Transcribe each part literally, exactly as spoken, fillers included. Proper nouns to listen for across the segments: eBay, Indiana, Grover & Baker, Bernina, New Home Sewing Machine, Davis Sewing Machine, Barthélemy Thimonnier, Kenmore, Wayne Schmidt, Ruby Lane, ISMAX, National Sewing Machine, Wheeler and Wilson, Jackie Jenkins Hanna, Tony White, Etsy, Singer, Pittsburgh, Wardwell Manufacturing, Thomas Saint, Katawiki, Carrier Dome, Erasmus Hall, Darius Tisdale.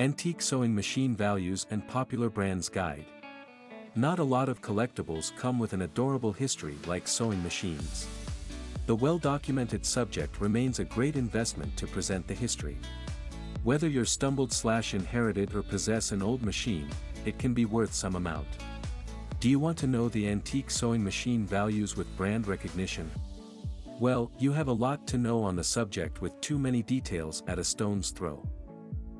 Antique Sewing Machine Values and Popular Brands Guide. Not a lot of collectibles come with an adorable history like sewing machines. The well-documented subject remains a great investment to present the history. Whether you're stumbled slash inherited or possess an old machine, it can be worth some amount. Do you want to know the antique sewing machine values with brand recognition? Well, you have a lot to know on the subject with too many details at a stone's throw.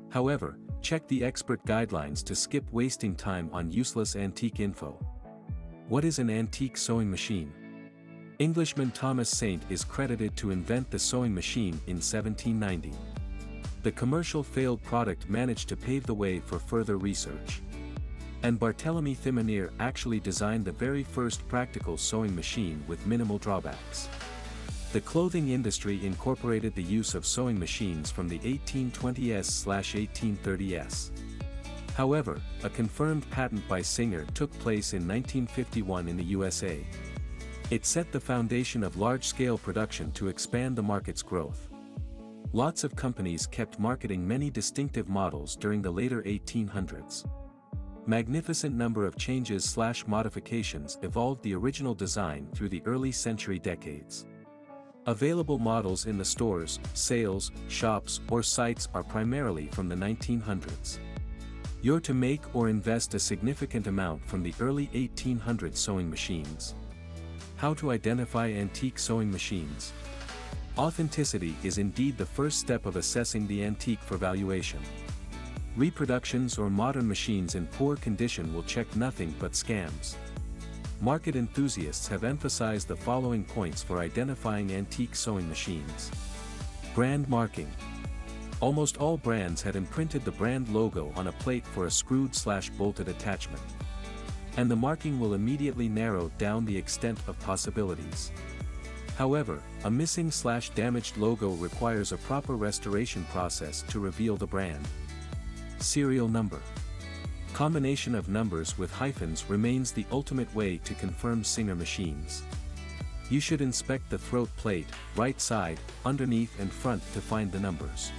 However, check the expert guidelines to skip wasting time on useless antique info. What is an antique sewing machine? Englishman Thomas Saint is credited to invent the sewing machine in seventeen ninety. The commercial failed product managed to pave the way for further research. And Barthélemy Thimonnier actually designed the very first practical sewing machine with minimal drawbacks. The clothing industry incorporated the use of sewing machines from the eighteen twenties to eighteen thirties. However, a confirmed patent by Singer took place in nineteen fifty-one in the U S A. It set the foundation of large-scale production to expand the market's growth. Lots of companies kept marketing many distinctive models during the later eighteen hundreds. Magnificent number of changes slash modifications evolved the original design through the early century decades. Available models in the stores, sales, shops, or sites are primarily from the nineteen hundreds. You're to make or invest a significant amount from the early eighteen hundred sewing machines. How to identify antique sewing machines. Authenticity is indeed the first step of assessing the antique for valuation. Reproductions or modern machines in poor condition will check nothing but scams. Market enthusiasts have emphasized the following points for identifying antique sewing machines. Brand marking. Almost all brands had imprinted the brand logo on a plate for a screwed slash bolted attachment. And the marking will immediately narrow down the extent of possibilities. However, a missing slash damaged logo requires a proper restoration process to reveal the brand. Serial number. Combination of numbers with hyphens remains the ultimate way to confirm Singer machines. You should inspect the throat plate, right side, underneath and front to find the numbers.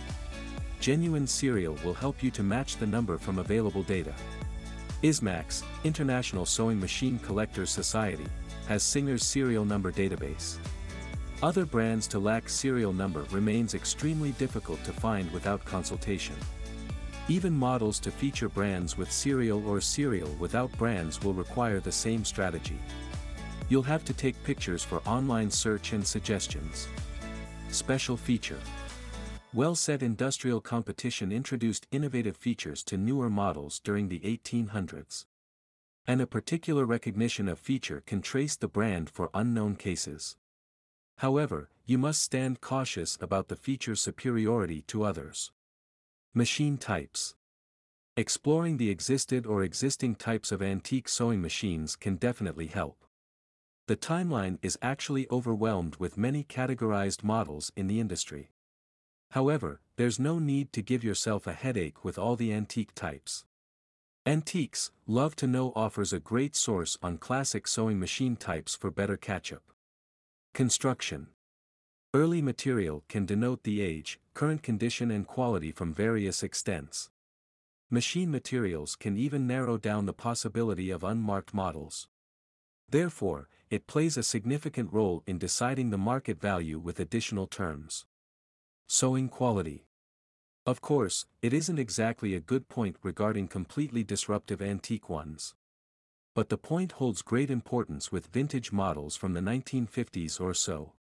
Genuine serial will help you to match the number from available data. ISMAX, International Sewing Machine Collectors Society, has Singer's serial number database. Other brands to lack serial number remains extremely difficult to find without consultation. Even models to feature brands with serial or serial without brands will require the same strategy. You'll have to take pictures for online search and suggestions. Special feature. Well-set industrial competition introduced innovative features to newer models during the eighteen hundreds. And a particular recognition of feature can trace the brand for unknown cases. However, you must stand cautious about the feature's superiority to others. Machine types. Exploring the existed or existing types of antique sewing machines can definitely help. The timeline is actually overwhelmed with many categorized models in the industry. However, there's no need to give yourself a headache with all the antique types. Antiques, Love to Know offers a great source on classic sewing machine types for better catch-up. Construction. Early material can denote the age, current condition and quality from various extents. Machine materials can even narrow down the possibility of unmarked models. Therefore, it plays a significant role in deciding the market value with additional terms. Sewing quality. Of course, it isn't exactly a good point regarding completely disruptive antique ones. But the point holds great importance with vintage models from the nineteen fifties or so.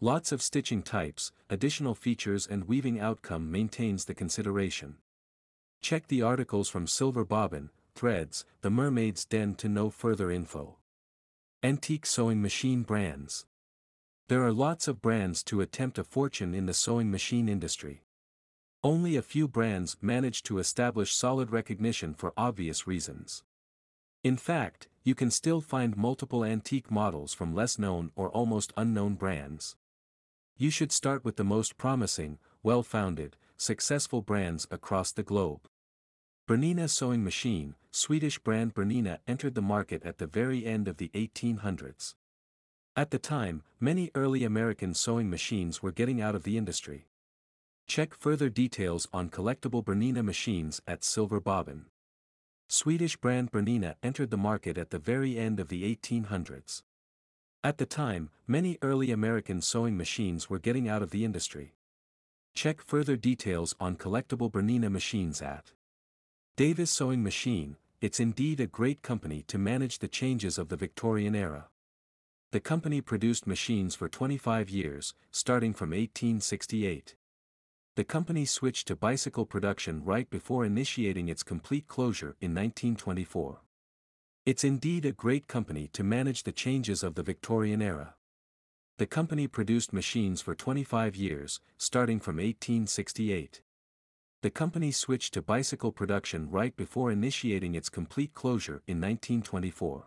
Lots of stitching types, additional features and weaving outcome maintains the consideration. Check the articles from Silver Bobbin, Threads, The Mermaid's Den to know further info. Antique sewing machine brands. There are lots of brands to attempt a fortune in the sewing machine industry. Only a few brands manage to establish solid recognition for obvious reasons. In fact, you can still find multiple antique models from less known or almost unknown brands. You should start with the most promising, well-founded, successful brands across the globe. Bernina Sewing Machine, Swedish brand Bernina entered the market at the very end of the eighteen hundreds. At the time, many early American sewing machines were getting out of the industry. Check further details on collectible Bernina machines at Silver Bobbin. Swedish brand Bernina entered the market at the very end of the eighteen hundreds. At the time, many early American sewing machines were getting out of the industry. Check further details on collectible Bernina machines at Davis Sewing Machine. It's indeed a great company to manage the changes of the Victorian era. The company produced machines for twenty-five years, starting from eighteen sixty-eight. The company switched to bicycle production right before initiating its complete closure in nineteen twenty-four. It's indeed a great company to manage the changes of the Victorian era. The company produced machines for twenty-five years, starting from eighteen sixty-eight. The company switched to bicycle production right before initiating its complete closure in nineteen twenty-four.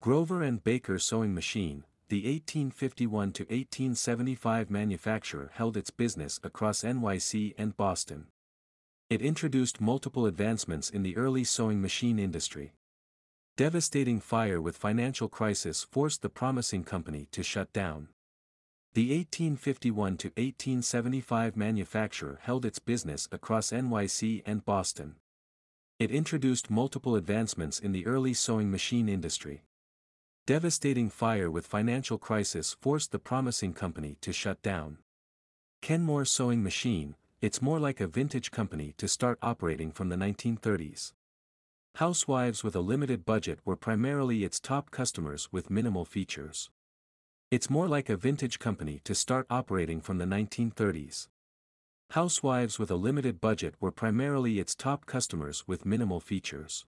Grover and Baker Sewing Machine, the eighteen fifty-one to eighteen seventy-five manufacturer, held its business across N Y C and Boston. It introduced multiple advancements in the early sewing machine industry. Devastating fire with financial crisis forced the promising company to shut down. The eighteen fifty-one to eighteen seventy-five manufacturer held its business across N Y C and Boston. It introduced multiple advancements in the early sewing machine industry. Devastating fire with financial crisis forced the promising company to shut down. Kenmore Sewing Machine, it's more like a vintage company to start operating from the nineteen thirties. Housewives with a limited budget were primarily its top customers with minimal features. It's more like a vintage company to start operating from the nineteen thirties. Housewives with a limited budget were primarily its top customers with minimal features.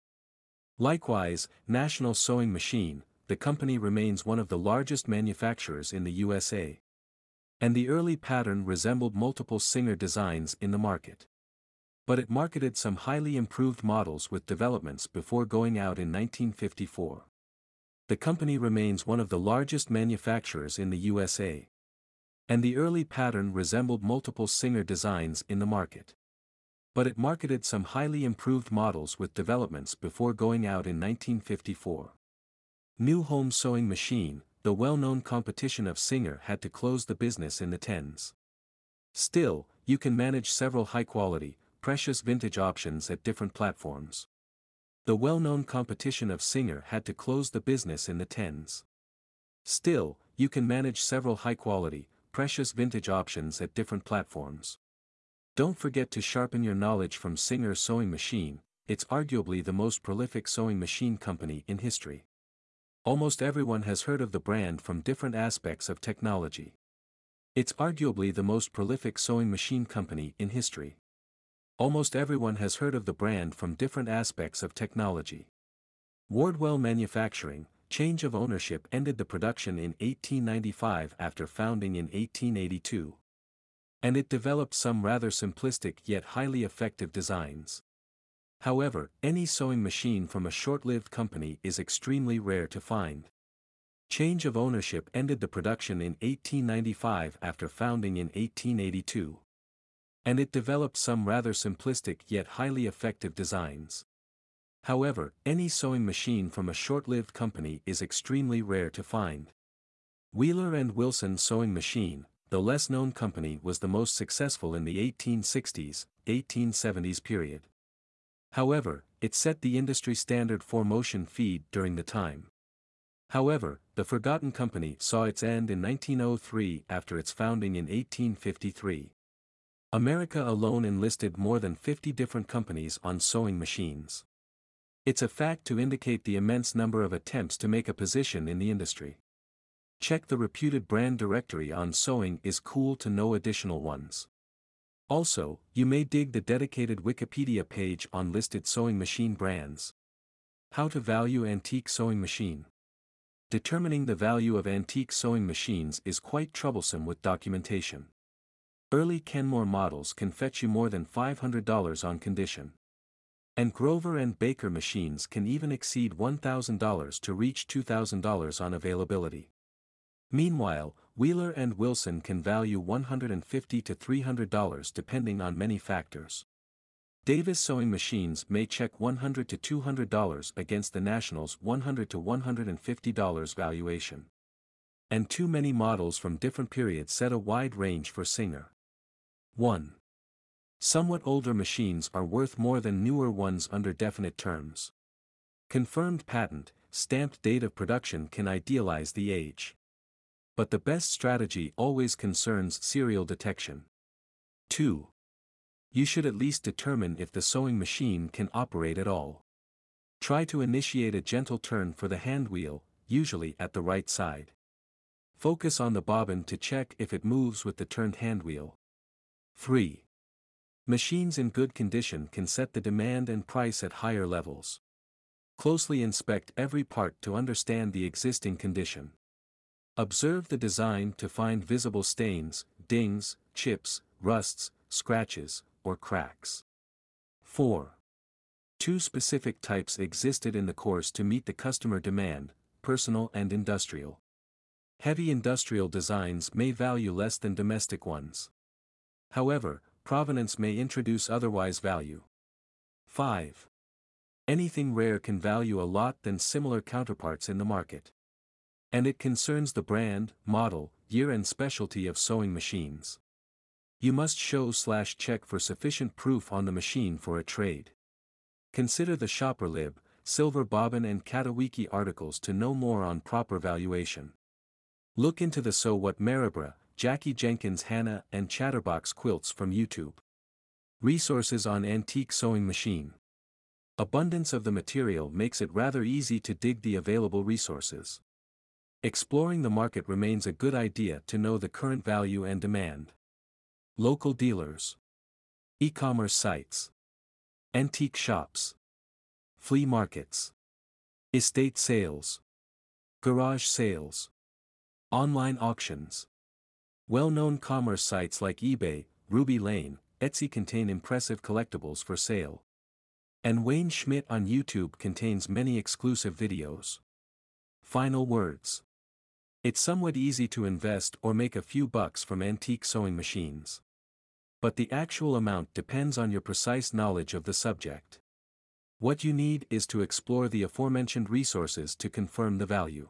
Likewise, National Sewing Machine, the company remains one of the largest manufacturers in the U S A. And the early pattern resembled multiple Singer designs in the market. But it marketed some highly improved models with developments before going out in nineteen fifty-four. The company remains one of the largest manufacturers in the U S A. And the early pattern resembled multiple Singer designs in the market. But it marketed some highly improved models with developments before going out in nineteen fifty-four. New Home Sewing Machine, the well-known competition of Singer, had to close the business in the tens. Still, you can manage several high-quality, precious vintage options at different platforms. The well-known competition of Singer had to close the business in the tens. Still, you can manage several high-quality, precious vintage options at different platforms. Don't forget to sharpen your knowledge from Singer Sewing Machine. It's arguably the most prolific sewing machine company in history. Almost everyone has heard of the brand from different aspects of technology. It's arguably the most prolific sewing machine company in history. Almost everyone has heard of the brand from different aspects of technology. Wardwell Manufacturing, change of ownership ended the production in eighteen ninety-five after founding in eighteen eighty-two. And it developed some rather simplistic yet highly effective designs. However, any sewing machine from a short-lived company is extremely rare to find. Change of ownership ended the production in eighteen ninety-five after founding in eighteen eighty-two. And it developed some rather simplistic yet highly effective designs. However, any sewing machine from a short-lived company is extremely rare to find. Wheeler and Wilson Sewing Machine, the less-known company, was the most successful in the eighteen sixties, eighteen seventies period. However, it set the industry standard for motion feed during the time. However, the forgotten company saw its end in nineteen oh three after its founding in eighteen fifty-three. America alone enlisted more than fifty different companies on sewing machines. It's a fact to indicate the immense number of attempts to make a position in the industry. Check the reputed brand directory on sewing is cool to know additional ones. Also, you may dig the dedicated Wikipedia page on listed sewing machine brands. How to value antique sewing machine. Determining the value of antique sewing machines is quite troublesome with documentation. Early Kenmore models can fetch you more than five hundred dollars on condition. And Grover and Baker machines can even exceed one thousand dollars to reach two thousand dollars on availability. Meanwhile, Wheeler and Wilson can value one hundred fifty to three hundred dollars depending on many factors. Davis Sewing Machines may check one hundred to two hundred dollars against the National's one hundred to one hundred fifty dollars valuation. And too many models from different periods set a wide range for Singer. one. Somewhat older machines are worth more than newer ones under definite terms. Confirmed patent, stamped date of production can idealize the age. But the best strategy always concerns serial detection. two. You should at least determine if the sewing machine can operate at all. Try to initiate a gentle turn for the hand wheel, usually at the right side. Focus on the bobbin to check if it moves with the turned hand wheel. three. Machines in good condition can set the demand and price at higher levels. Closely inspect every part to understand the existing condition. Observe the design to find visible stains, dings, chips, rusts, scratches, or cracks. four. Two specific types existed in the course to meet the customer demand, personal and industrial. Heavy industrial designs may value less than domestic ones. However, provenance may introduce otherwise value. five. Anything rare can value a lot than similar counterparts in the market. And it concerns the brand, model, year and specialty of sewing machines. You must show slash check for sufficient proof on the machine for a trade. Consider the shopper lib, silver bobbin and Katawiki articles to know more on proper valuation. Look into the So What Maribra, Jackie Jenkins Hanna and Chatterbox quilts from YouTube. Resources on antique sewing machine. Abundance of the material makes it rather easy to dig the available resources. Exploring the market remains a good idea to know the current value and demand. Local dealers, e-commerce sites, antique shops, flea markets, estate sales, garage sales, online auctions. Well-known commerce sites like eBay, Ruby Lane, Etsy contain impressive collectibles for sale. And Wayne Schmidt on YouTube contains many exclusive videos. Final words. It's somewhat easy to invest or make a few bucks from antique sewing machines. But the actual amount depends on your precise knowledge of the subject. What you need is to explore the aforementioned resources to confirm the value.